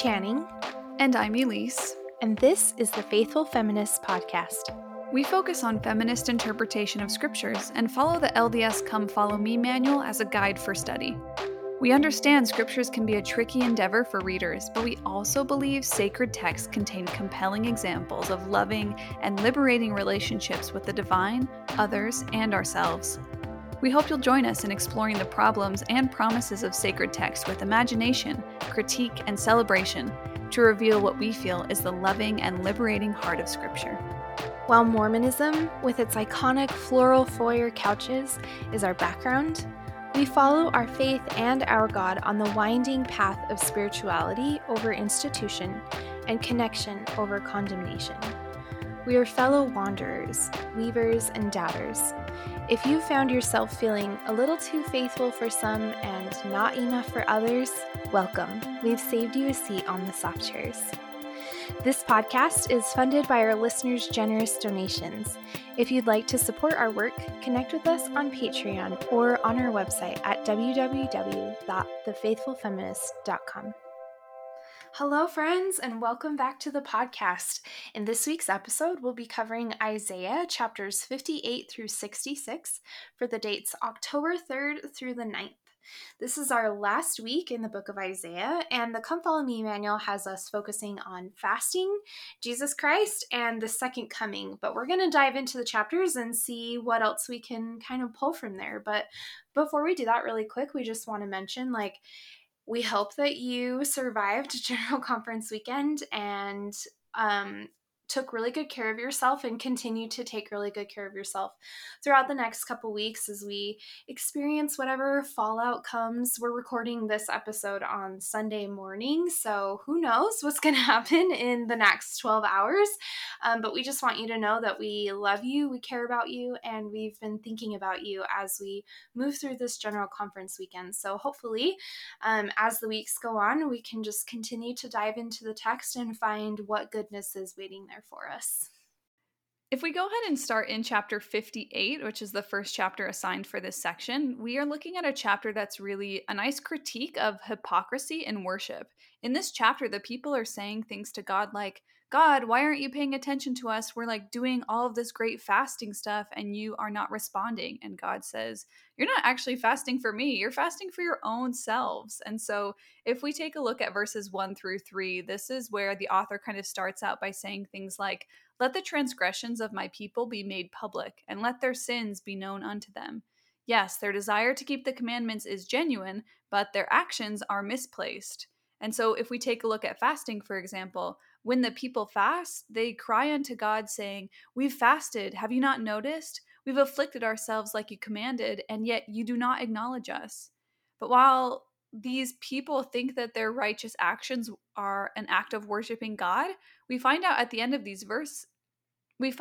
Channing. And I'm Elise. And this is the Faithful Feminists Podcast. We focus on feminist interpretation of scriptures and follow the LDS Come Follow Me manual as a guide for study. We understand scriptures can be a tricky endeavor for readers, but we also believe sacred texts contain compelling examples of loving and liberating relationships with the divine, others, and ourselves. We hope you'll join us in exploring the problems and promises of sacred texts with imagination, critique, and celebration to reveal what we feel is the loving and liberating heart of Scripture. While Mormonism, with its iconic floral foyer couches, is our background, we follow our faith and our God on the winding path of spirituality over institution and connection over condemnation. We are fellow wanderers, weavers, and doubters. If you found yourself feeling a little too faithful for some and not enough for others, welcome. We've saved you a seat on the soft chairs. This podcast is funded by our listeners' generous donations. If you'd like to support our work, connect with us on Patreon or on our website at www.thefaithfulfeminists.com. Hello, friends, and welcome back to the podcast. In this week's episode, we'll be covering Isaiah chapters 58 through 66 for the dates October 3rd through the 9th. This is our last week in the book of Isaiah, and the Come Follow Me manual has us focusing on fasting, Jesus Christ, and the second coming. But we're going to dive into the chapters and see what else we can kind of pull from there. But before we do that, really quick, we just want to mention, we hope that you survived General Conference weekend and took really good care of yourself and continue to take really good care of yourself throughout the next couple weeks as we experience whatever fallout comes. We're recording this episode on Sunday morning, so who knows what's going to happen in the next 12 hours. But we just want you to know that we love you, we care about you, and we've been thinking about you as we move through this General Conference weekend. So hopefully, as the weeks go on, we can just continue to dive into the text and find what goodness is waiting there for us. If we go ahead and start in chapter 58, which is the first chapter assigned for this section, we are looking at a chapter that's really a nice critique of hypocrisy in worship. In this chapter, the people are saying things to God like, God, why aren't you paying attention to us? We're doing all of this great fasting stuff and you are not responding. And God says, you're not actually fasting for me. You're fasting for your own selves. And so if we take a look at verses 1 through 3, this is where the author kind of starts out by saying things like, let the transgressions of my people be made public and let their sins be known unto them. Yes, their desire to keep the commandments is genuine, but their actions are misplaced. And so if we take a look at fasting, for example, when the people fast, they cry unto God saying, we've fasted, have you not noticed? We've afflicted ourselves like you commanded, and yet you do not acknowledge us. But while these people think that their righteous actions are an act of worshiping God, we find out at the end of verse 3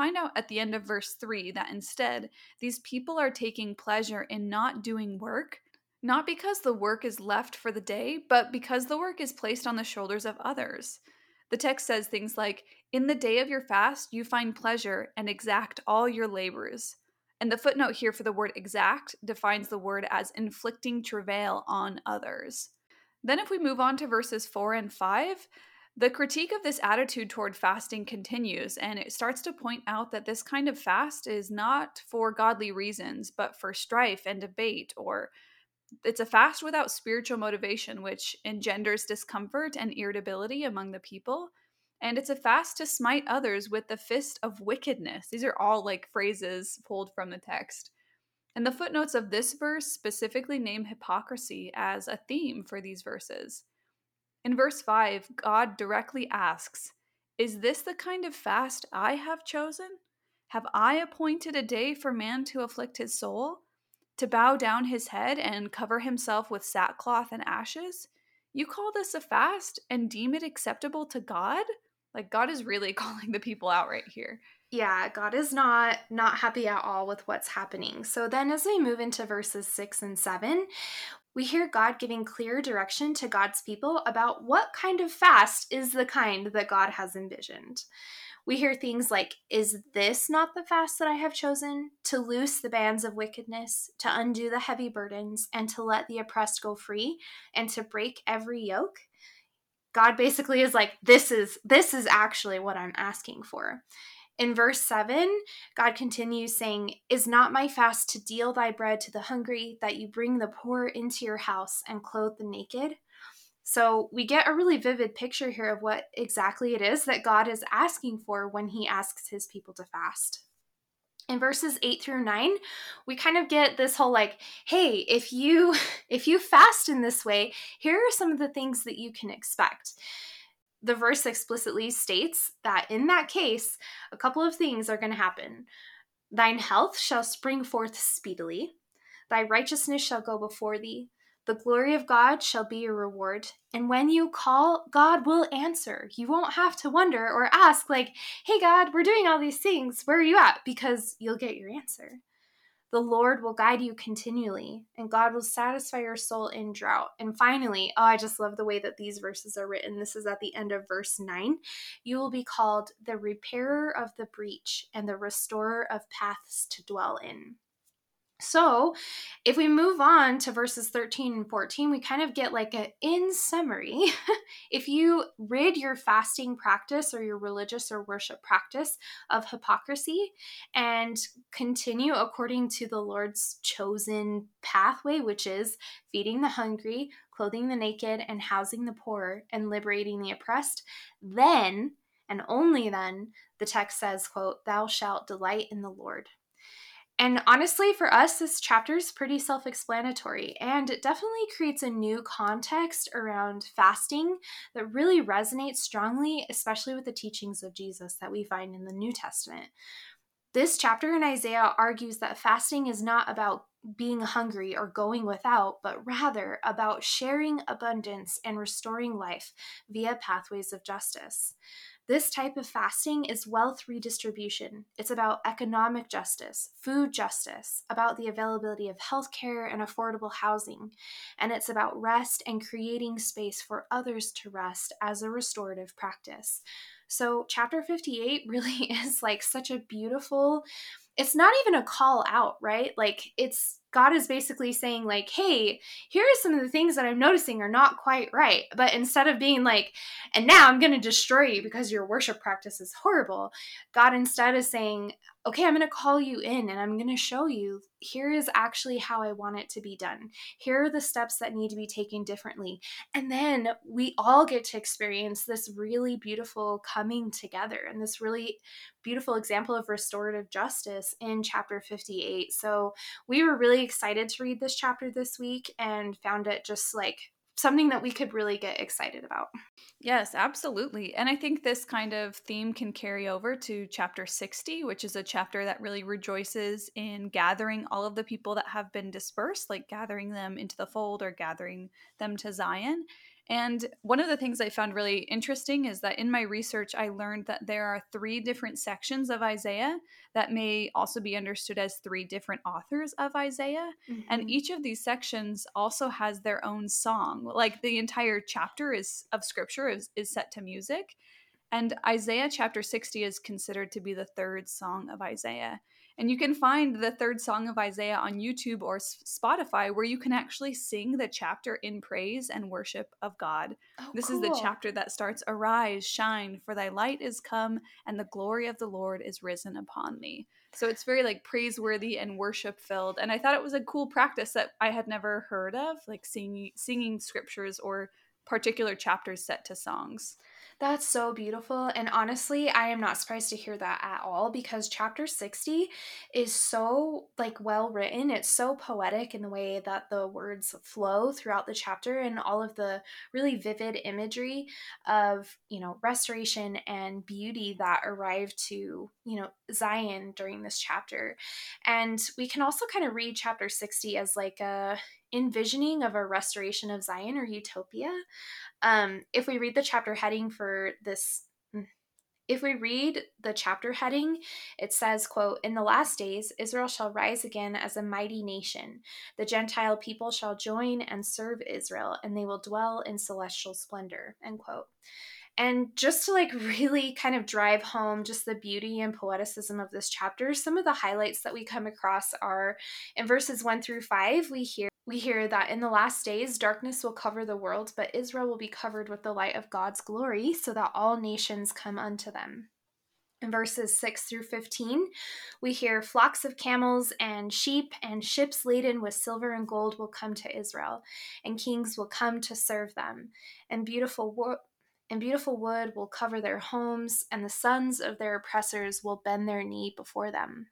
that instead, these people are taking pleasure in not doing work, not because the work is left for the day, but because the work is placed on the shoulders of others. The text says things like, in the day of your fast, you find pleasure and exact all your labors. And the footnote here for the word exact defines the word as inflicting travail on others. Then if we move on to verses 4 and 5, the critique of this attitude toward fasting continues, and it starts to point out that this kind of fast is not for godly reasons, but for strife and debate, or it's a fast without spiritual motivation, which engenders discomfort and irritability among the people. And it's a fast to smite others with the fist of wickedness. These are all phrases pulled from the text. And the footnotes of this verse specifically name hypocrisy as a theme for these verses. In verse 5, God directly asks, is this the kind of fast I have chosen? Have I appointed a day for man to afflict his soul? To bow down his head and cover himself with sackcloth and ashes? You call this a fast and deem it acceptable to God? God is really calling the people out right here. Yeah, God is not happy at all with what's happening. So then as we move into verses 6 and 7, we hear God giving clear direction to God's people about what kind of fast is the kind that God has envisioned. We hear things like, is this not the fast that I have chosen? To loose the bands of wickedness, to undo the heavy burdens, and to let the oppressed go free, and to break every yoke? God basically is like, this is actually what I'm asking for. In verse 7, God continues saying, "Is not my fast to deal thy bread to the hungry, that you bring the poor into your house and clothe the naked?" So we get a really vivid picture here of what exactly it is that God is asking for when he asks his people to fast. In verses 8 through 9, we kind of get this whole like, hey, if you fast in this way, here are some of the things that you can expect. The verse explicitly states that in that case, a couple of things are going to happen. Thine health shall spring forth speedily. Thy righteousness shall go before thee. The glory of God shall be your reward. And when you call, God will answer. You won't have to wonder or ask like, hey, God, we're doing all these things. Where are you at? Because you'll get your answer. The Lord will guide you continually, and God will satisfy your soul in drought. And finally, oh, I just love the way that these verses are written. This is at the end of verse 9. You will be called the repairer of the breach and the restorer of paths to dwell in. So if we move on to verses 13 and 14, we kind of get like in summary, if you rid your fasting practice or your religious or worship practice of hypocrisy and continue according to the Lord's chosen pathway, which is feeding the hungry, clothing the naked, and housing the poor, and liberating the oppressed, then, and only then, the text says, quote, "Thou shalt delight in the Lord." And honestly, for us, this chapter is pretty self-explanatory, and it definitely creates a new context around fasting that really resonates strongly, especially with the teachings of Jesus that we find in the New Testament. This chapter in Isaiah argues that fasting is not about being hungry or going without, but rather about sharing abundance and restoring life via pathways of justice. This type of fasting is wealth redistribution. It's about economic justice, food justice, about the availability of healthcare and affordable housing. And it's about rest and creating space for others to rest as a restorative practice. So chapter 58 really is like such a beautiful, it's not even a call out, right? Like it's, God is basically saying like, hey, here are some of the things that I'm noticing are not quite right. But instead of being like, and now I'm going to destroy you because your worship practice is horrible, God instead is saying, okay, I'm going to call you in and I'm going to show you, here is actually how I want it to be done. Here are the steps that need to be taken differently. And then we all get to experience this really beautiful coming together and this really beautiful example of restorative justice in chapter 58. So we were really excited to read this chapter this week and found it just like something that we could really get excited about. Yes, absolutely. And I think this kind of theme can carry over to chapter 60, which is a chapter that really rejoices in gathering all of the people that have been dispersed, like gathering them into the fold or gathering them to Zion. And one of the things I found really interesting is that in my research, I learned that there are 3 different sections of Isaiah that may also be understood as 3 different authors of Isaiah. Mm-hmm. And each of these sections also has their own song. Like the entire chapter of scripture is set to music. And Isaiah chapter 60 is considered to be the 3rd song of Isaiah. And you can find the 3rd song of Isaiah on YouTube or Spotify, where you can actually sing the chapter in praise and worship of God. Oh, this cool. Is the chapter that starts, "Arise, shine, for thy light is come, and the glory of the Lord is risen upon thee." So it's very like praiseworthy and worship filled. And I thought it was a cool practice that I had never heard of, like singing scriptures or particular chapters set to songs. That's so beautiful. And honestly, I am not surprised to hear that at all, because chapter 60 is so like well written. It's so poetic in the way that the words flow throughout the chapter and all of the really vivid imagery of, you know, restoration and beauty that arrived to, you know, Zion during this chapter. And we can also kind of read chapter 60 as like a envisioning of a restoration of Zion or utopia. If we read the chapter heading, it says, quote, "In the last days, Israel shall rise again as a mighty nation. The Gentile people shall join and serve Israel, and they will dwell in celestial splendor," end quote. And just to like really kind of drive home just the beauty and poeticism of this chapter, some of the highlights that we come across are in verses 1 through 5, we hear We hear that in the last days, darkness will cover the world, but Israel will be covered with the light of God's glory so that all nations come unto them. In verses 6 through 15, we hear flocks of camels and sheep and ships laden with silver and gold will come to Israel, and kings will come to serve them, and beautiful wood will cover their homes, and the sons of their oppressors will bend their knee before them.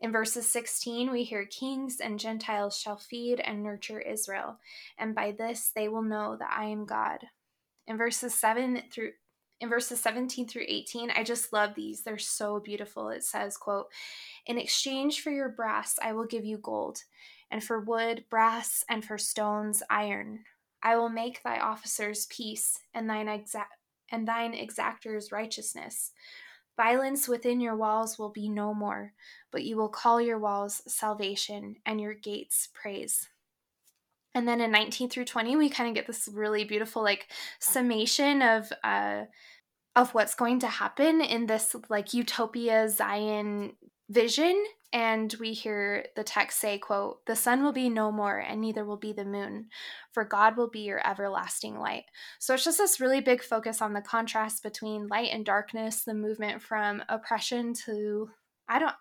In verses 16, we hear kings and Gentiles shall feed and nurture Israel, and by this they will know that I am God. In verses 17 through 18, I just love these. They're so beautiful. It says, quote, "In exchange for your brass, I will give you gold, and for wood, brass, and for stones, iron. I will make thy officers peace, and thine exactors righteousness. Violence within your walls will be no more, but you will call your walls salvation, and your gates praise." And then in 19 through 20, we kind of get this really beautiful summation of what's going to happen in this utopia Zion vision. And we hear the text say, quote, "The sun will be no more, and neither will be the moon, for God will be your everlasting light." So it's just this really big focus on the contrast between light and darkness, the movement from oppression to I don't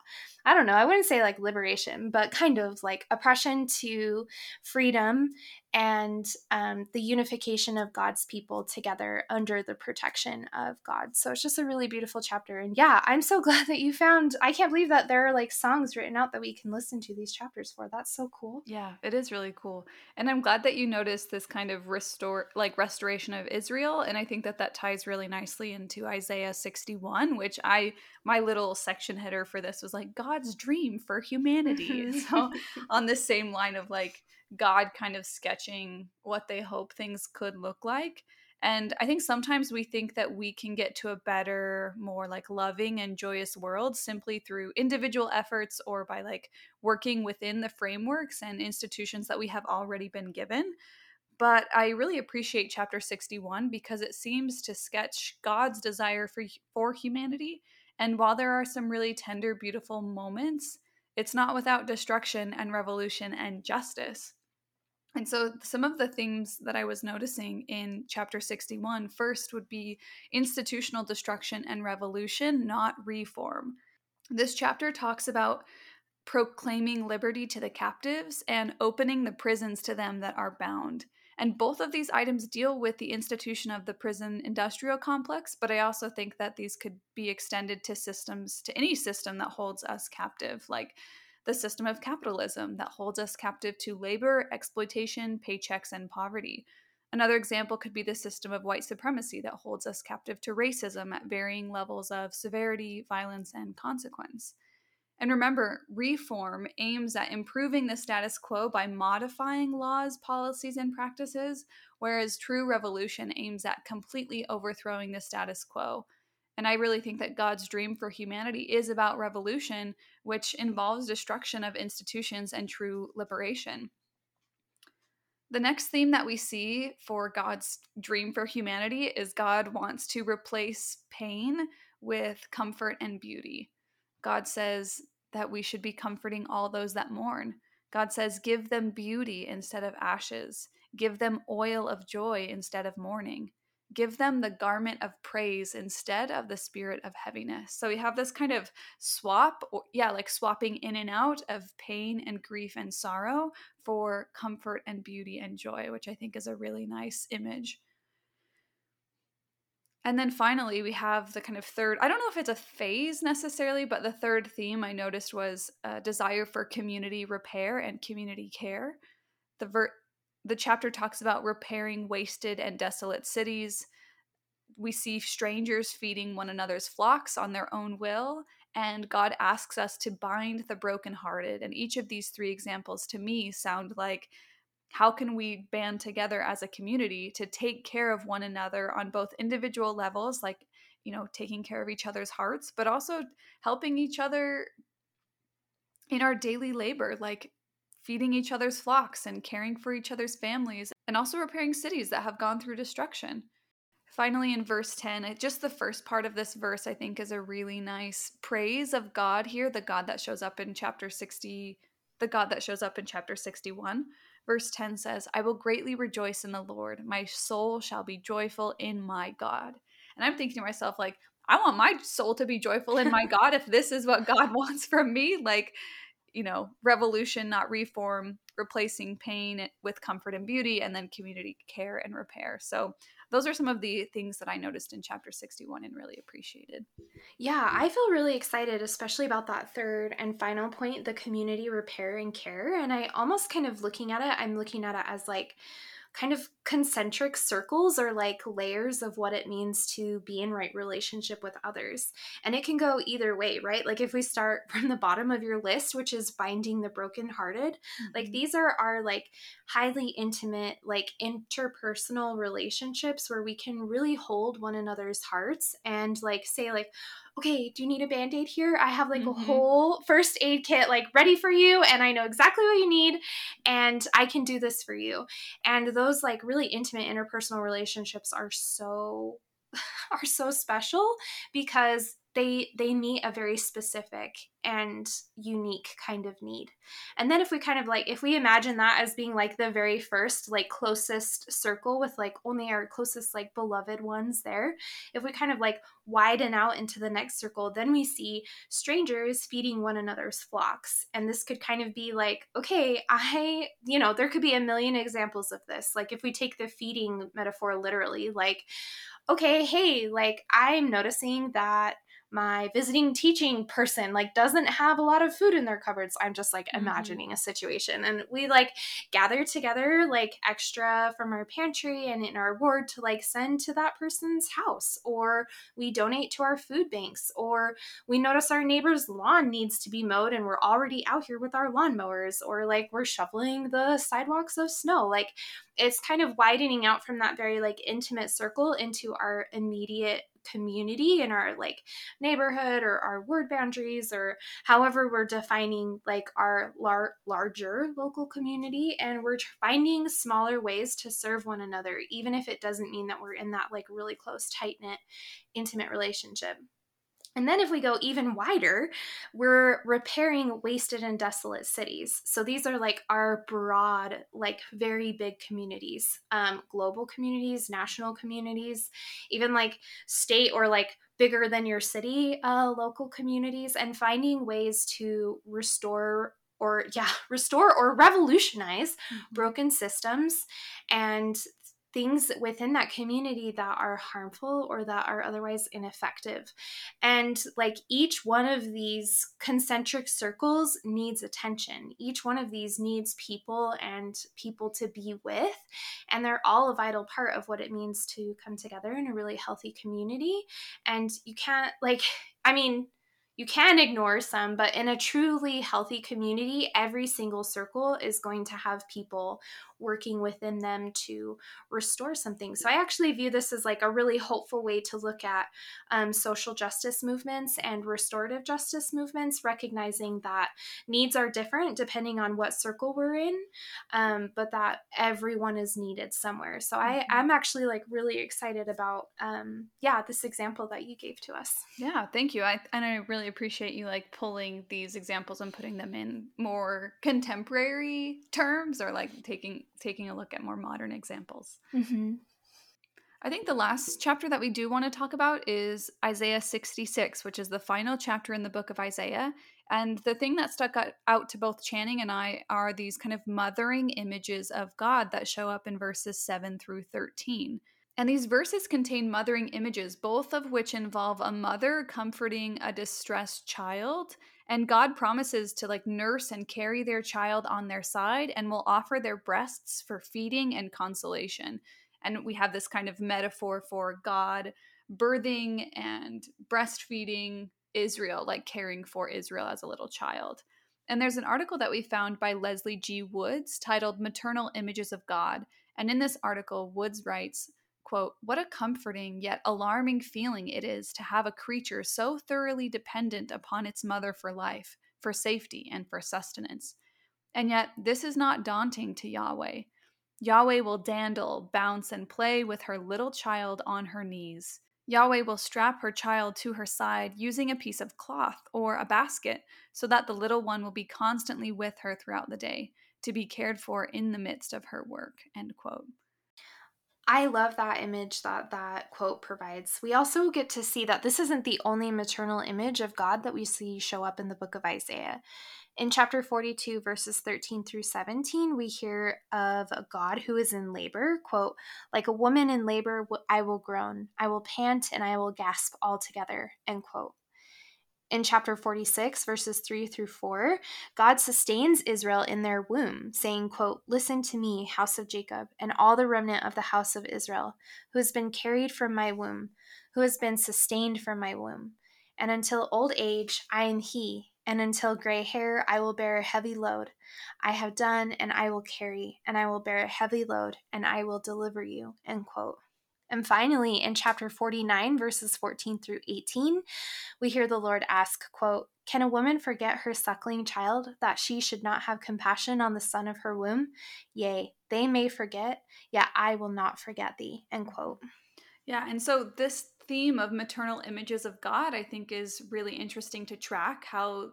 know. I wouldn't say liberation, but kind of oppression to freedom and the unification of God's people together under the protection of God. So it's just a really beautiful chapter. And yeah, I'm so glad that you found, I can't believe that there are songs written out that we can listen to these chapters for. That's so cool. Yeah, it is really cool. And I'm glad that you noticed this kind of restoration of Israel. And I think that ties really nicely into Isaiah 61, which my little section header for this was God's dream for humanity. So on the same line of God kind of sketching what they hope things could look like. And I think sometimes we think that we can get to a better, more loving and joyous world simply through individual efforts or by working within the frameworks and institutions that we have already been given. But I really appreciate chapter 61 because it seems to sketch God's desire for humanity. And while there are some really tender, beautiful moments, it's not without destruction and revolution and justice. And so some of the things that I was noticing in chapter 61 first would be institutional destruction and revolution, not reform. This chapter talks about proclaiming liberty to the captives and opening the prisons to them that are bound. And both of these items deal with the institution of the prison industrial complex, but I also think that these could be extended to any system that holds us captive, like the system of capitalism that holds us captive to labor, exploitation, paychecks, and poverty. Another example could be the system of white supremacy that holds us captive to racism at varying levels of severity, violence, and consequence. And remember, reform aims at improving the status quo by modifying laws, policies, and practices, whereas true revolution aims at completely overthrowing the status quo. And I really think that God's dream for humanity is about revolution, which involves destruction of institutions and true liberation. The next theme that we see for God's dream for humanity is God wants to replace pain with comfort and beauty. God says that we should be comforting all those that mourn. God says, give them beauty instead of ashes. Give them oil of joy instead of mourning. Give them the garment of praise instead of the spirit of heaviness. So we have this kind of swapping in and out of pain and grief and sorrow for comfort and beauty and joy, which I think is a really nice image. And then finally, we have the kind of third, I don't know if it's a phase necessarily, but the third theme I noticed was a desire for community repair and community care. The chapter talks about repairing wasted and desolate cities. We see strangers feeding one another's flocks on their own will, and God asks us to bind the brokenhearted. And each of these three examples to me sound like, how can we band together as a community to take care of one another on both individual levels, taking care of each other's hearts, but also helping each other in our daily labor, feeding each other's flocks and caring for each other's families, and also repairing cities that have gone through destruction. Finally, in verse 10, just the first part of this verse, I think, is a really nice praise of God here, the God that shows up in chapter 61. Verse 10 says, I will greatly rejoice in the Lord. My soul shall be joyful in my God. And I'm thinking to myself, like, I want my soul to be joyful in my God. If this is what God wants from me, like, you know, revolution, not reform, replacing pain with comfort and beauty, and then community care and repair. So those are some of the things that I noticed in chapter 61 and really appreciated. Yeah, I feel really excited, especially about that third and final point, the community repair and care. And I almost kind of looking at it, I'm looking at it as like kind of concentric circles or like layers of what it means to be in right relationship with others. And it can go either way, right? Like if we start from the bottom of your list, which is binding the brokenhearted, like these are our like highly intimate, like interpersonal relationships where we can really hold one another's hearts and like say like, okay, do you need a Band-Aid here? I have like a whole first aid kit like ready for you, and I know exactly what you need, and I can do this for you. And those like really intimate interpersonal relationships are so special because they meet a very specific and unique kind of need. And then if we kind of like, if we imagine that as being like the very first, like closest circle with like only our closest, like beloved ones there, if we kind of like widen out into the next circle, then we see strangers feeding one another's flocks. And this could kind of be like, okay, you know, there could be a million examples of this. Like if we take the feeding metaphor literally, like, okay, hey, like I'm noticing that my visiting teaching person like doesn't have a lot of food in their cupboards. I'm just like imagining a situation, and we like gather together like extra from our pantry and in our ward to like send to that person's house, or we donate to our food banks, or we notice our neighbor's lawn needs to be mowed and we're already out here with our lawnmowers, or like we're shoveling the sidewalks of snow. Like it's kind of widening out from that very like intimate circle into our immediate community in our like neighborhood or our ward boundaries or however we're defining like our larger local community. And we're finding smaller ways to serve one another, even if it doesn't mean that we're in that like really close, tight-knit, intimate relationship. And then if we go even wider, we're repairing wasted and desolate cities. So these are like our broad, like very big communities, global communities, national communities, even like state or like bigger than your city, local communities, and finding ways to restore or revolutionize broken systems and things within that community that are harmful or that are otherwise ineffective. And like each one of these concentric circles needs attention. Each one of these needs people and people to be with. And they're all a vital part of what it means to come together in a really healthy community. And you can't like, I mean, you can ignore some, but in a truly healthy community, every single circle is going to have people working within them to restore something. So I actually view this as like a really hopeful way to look at social justice movements and restorative justice movements, recognizing that needs are different depending on what circle we're in, but that everyone is needed somewhere. So I'm actually like really excited about, this example that you gave to us. Yeah, thank you. I really appreciate you like pulling these examples and putting them in more contemporary terms or like taking a look at more modern examples. I think the last chapter that we do want to talk about is Isaiah 66, which is the final chapter in the book of Isaiah. And the thing that stuck out to both Channing and I are these kind of mothering images of God that show up in verses 7 through 13. And these verses contain mothering images, both of which involve a mother comforting a distressed child. And God promises to like nurse and carry their child on their side and will offer their breasts for feeding and consolation. And we have this kind of metaphor for God birthing and breastfeeding Israel, like caring for Israel as a little child. And there's an article that we found by Leslie G. Woods titled Maternal Images of God. And in this article, Woods writes, quote, what a comforting yet alarming feeling it is to have a creature so thoroughly dependent upon its mother for life, for safety, and for sustenance. And yet this is not daunting to Yahweh. Yahweh will dandle, bounce, and play with her little child on her knees. Yahweh will strap her child to her side using a piece of cloth or a basket so that the little one will be constantly with her throughout the day, to be cared for in the midst of her work," end quote. I love that image that quote provides. We also get to see that this isn't the only maternal image of God that we see show up in the book of Isaiah. In chapter 42, verses 13 through 17, we hear of a God who is in labor, quote, "Like a woman in labor, I will groan, I will pant, and I will gasp altogether," end quote. In chapter 46, verses 3 through 4, God sustains Israel in their womb, saying, quote, "Listen to me, house of Jacob, and all the remnant of the house of Israel, who has been carried from my womb, who has been sustained from my womb. And until old age, I am he, and until gray hair, I will bear a heavy load. I have done, and I will carry, and I will bear a heavy load, and I will deliver you," end quote. And finally, in chapter 49, verses 14 through 18, we hear the Lord ask, quote, "Can a woman forget her suckling child, that she should not have compassion on the son of her womb? Yea, they may forget, yet I will not forget thee," end quote. Yeah, and so this theme of maternal images of God, I think, is really interesting to track, how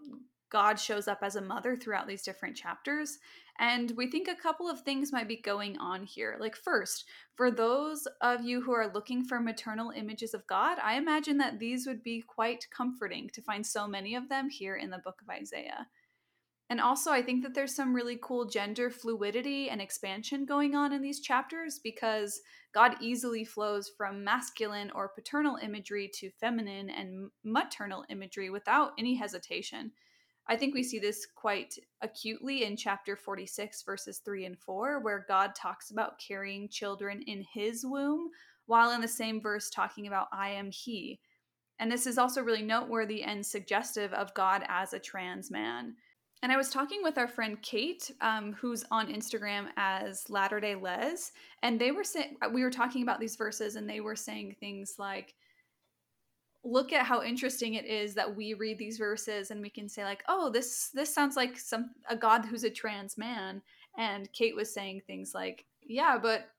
God shows up as a mother throughout these different chapters. And we think a couple of things might be going on here. Like, first, for those of you who are looking for maternal images of God, I imagine that these would be quite comforting to find so many of them here in the book of Isaiah. And also, I think that there's some really cool gender fluidity and expansion going on in these chapters, because God easily flows from masculine or paternal imagery to feminine and maternal imagery without any hesitation. I think we see this quite acutely in chapter 46, verses 3 and 4, where God talks about carrying children in his womb, while in the same verse talking about, "I am he." And this is also really noteworthy and suggestive of God as a trans man. And I was talking with our friend Kate, who's on Instagram as Latter-day Les, and we were talking about these verses, and they were saying things like, look at how interesting it is that we read these verses and we can say, like, oh, this sounds like a God who's a trans man. And Kate was saying things like, yeah, but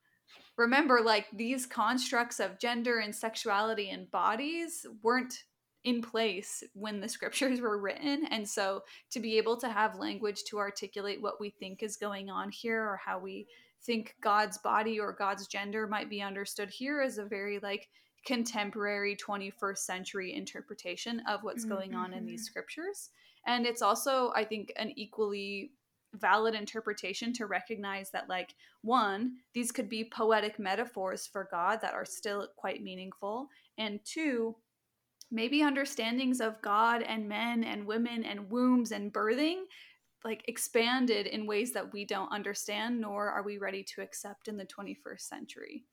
remember, like, these constructs of gender and sexuality and bodies weren't in place when the scriptures were written. And so to be able to have language to articulate what we think is going on here, or how we think God's body or God's gender might be understood here, is a very, like, contemporary 21st century interpretation of what's going on in these scriptures. And it's also, I think, an equally valid interpretation to recognize that, like, one, these could be poetic metaphors for God that are still quite meaningful, and two, maybe understandings of God and men and women and wombs and birthing, like, expanded in ways that we don't understand, nor are we ready to accept in the 21st century.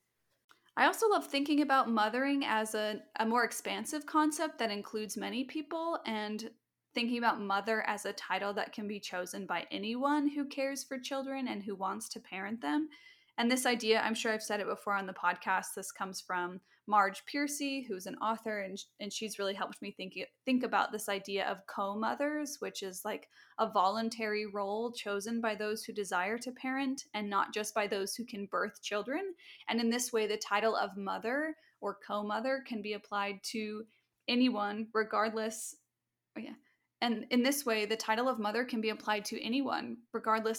I also love thinking about mothering as a more expansive concept that includes many people, and thinking about mother as a title that can be chosen by anyone who cares for children and who wants to parent them. And this idea, I'm sure I've said it before on the podcast, this comes from Marge Piercy, who's an author, and she's really helped me think about this idea of co-mothers, which is like a voluntary role chosen by those who desire to parent and not just by those who can birth children. And in this way, the title of mother or co-mother can be applied to anyone regardless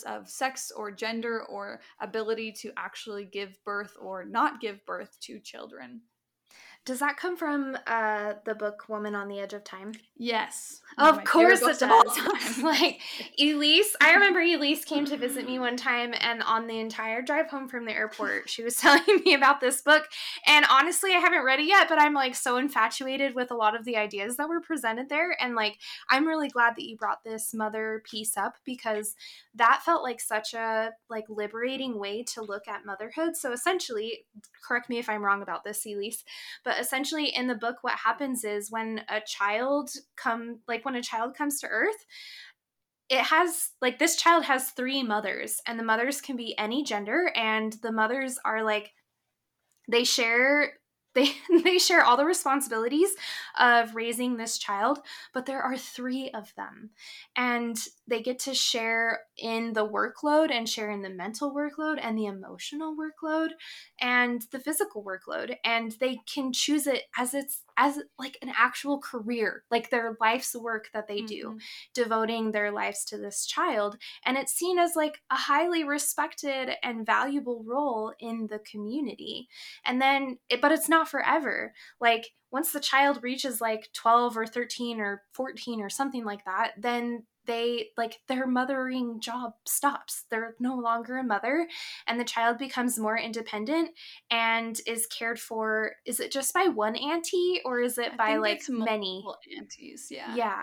of sex or gender or ability to actually give birth or not give birth to children. Does that come from the book Woman on the Edge of Time? Yes. Of course it does. Like, Elise, I remember Elise came to visit me one time, and on the entire drive home from the airport, she was telling me about this book. And honestly, I haven't read it yet, but I'm, like, so infatuated with a lot of the ideas that were presented there. And, like, I'm really glad that you brought this mother piece up, because that felt like such a, like, liberating way to look at motherhood. So essentially, correct me if I'm wrong about this, Elise, but essentially in the book, what happens is when a child comes to earth, it has, like, this child has three mothers, and the mothers can be any gender, and the mothers are, like, they share They share all the responsibilities of raising this child, but there are three of them, and they get to share in the workload and share in the mental workload and the emotional workload and the physical workload. And they can choose it as like an actual career, like their life's work that they do, devoting their lives to this child. And it's seen as like a highly respected and valuable role in the community. And then, but it's not forever. Like once the child reaches like 12 or 13 or 14 or something like that, then they, like, their mothering job stops. They're no longer a mother, and the child becomes more independent and is cared for. Is it just by one auntie, or is it by like many aunties? Yeah.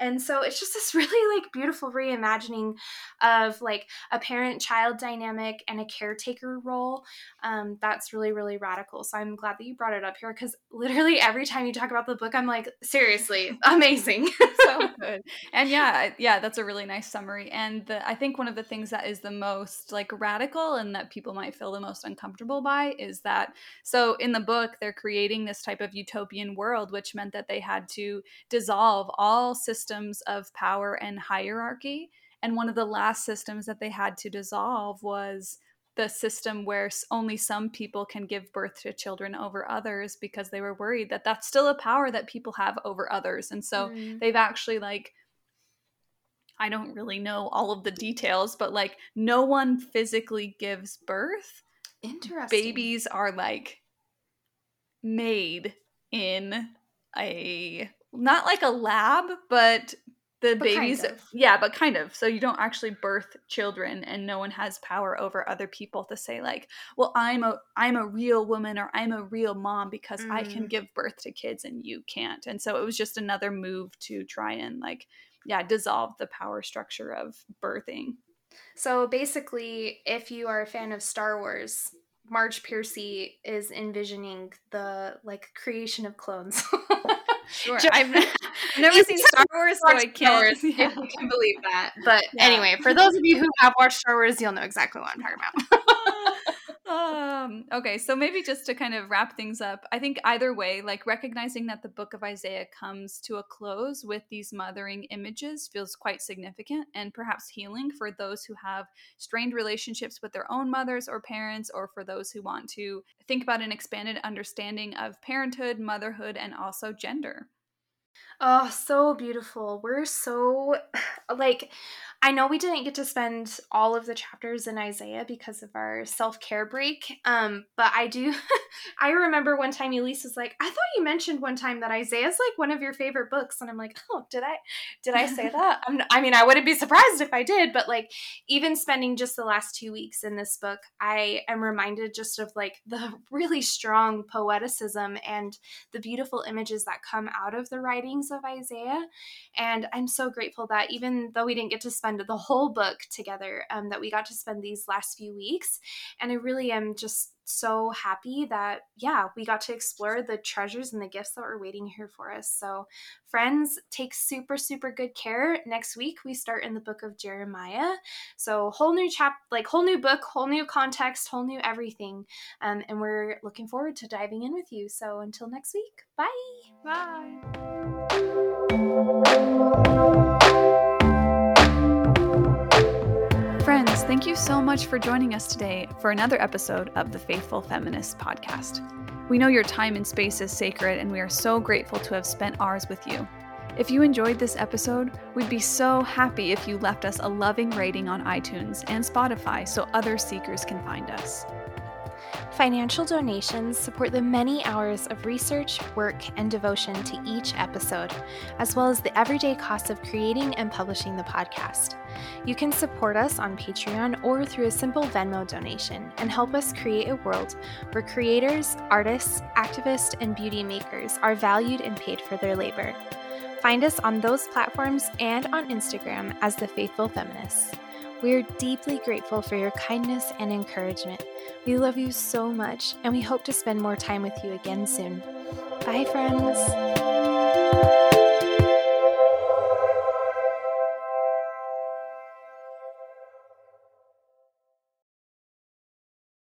And so it's just this really like beautiful reimagining of like a parent-child dynamic and a caretaker role. That's really, really radical. So I'm glad that you brought it up here, because literally every time you talk about the book, I'm like, seriously, amazing. So good. And yeah, that's a really nice summary. And I think one of the things that is the most like radical and that people might feel the most uncomfortable by is that, so in the book, they're creating this type of utopian world, which meant that they had to dissolve all systems of power and hierarchy. And one of the last systems that they had to dissolve was the system where only some people can give birth to children over others, because they were worried that that's still a power that people have over others. And so they've actually like, I don't really know all of the details, but like no one physically gives birth. Interesting. Babies are like made in a, not like a lab, but babies. Kind of. Yeah, but kind of. So you don't actually birth children, and no one has power over other people to say like, well, I'm a real woman, or I'm a real mom because I can give birth to kids and you can't. And so it was just another move to try and like, dissolve the power structure of birthing. So basically, if you are a fan of Star Wars, Marge Piercy is envisioning the like creation of clones. Sure. I've never seen Star Wars, so I can't. Yeah. If you can believe that. But anyway, for those of you who have watched Star Wars, you'll know exactly what I'm talking about. Okay, so maybe just to kind of wrap things up, I think either way, like recognizing that the book of Isaiah comes to a close with these mothering images feels quite significant and perhaps healing for those who have strained relationships with their own mothers or parents, or for those who want to think about an expanded understanding of parenthood, motherhood, and also gender. Oh, so beautiful. We're so like, I know we didn't get to spend all of the chapters in Isaiah because of our self-care break. But I do, I remember one time Elise was like, I thought you mentioned one time that Isaiah's like one of your favorite books. And I'm like, oh, did I say that? I mean, I wouldn't be surprised if I did, but like even spending just the last 2 weeks in this book, I am reminded just of like the really strong poeticism and the beautiful images that come out of the writing of Isaiah. And I'm so grateful that even though we didn't get to spend the whole book together, that we got to spend these last few weeks. And I really am just so happy that, we got to explore the treasures and the gifts that were waiting here for us. So friends, take super, super good care. Next week, we start in the book of Jeremiah. So whole new chapter, like whole new book, whole new context, whole new everything. And we're looking forward to diving in with you. So until next week, bye. Bye. Friends, thank you so much for joining us today for another episode of the Faithful Feminists Podcast. We know your time and space is sacred, and we are so grateful to have spent ours with you. If you enjoyed this episode, we'd be so happy if you left us a loving rating on iTunes and Spotify so other seekers can find us. Financial donations support the many hours of research, work, and devotion to each episode, as well as the everyday costs of creating and publishing the podcast. You can support us on Patreon or through a simple Venmo donation and help us create a world where creators, artists, activists, and beauty makers are valued and paid for their labor. Find us on those platforms and on Instagram as The Faithful Feminists. We're deeply grateful for your kindness and encouragement. We love you so much, and we hope to spend more time with you again soon. Bye, friends.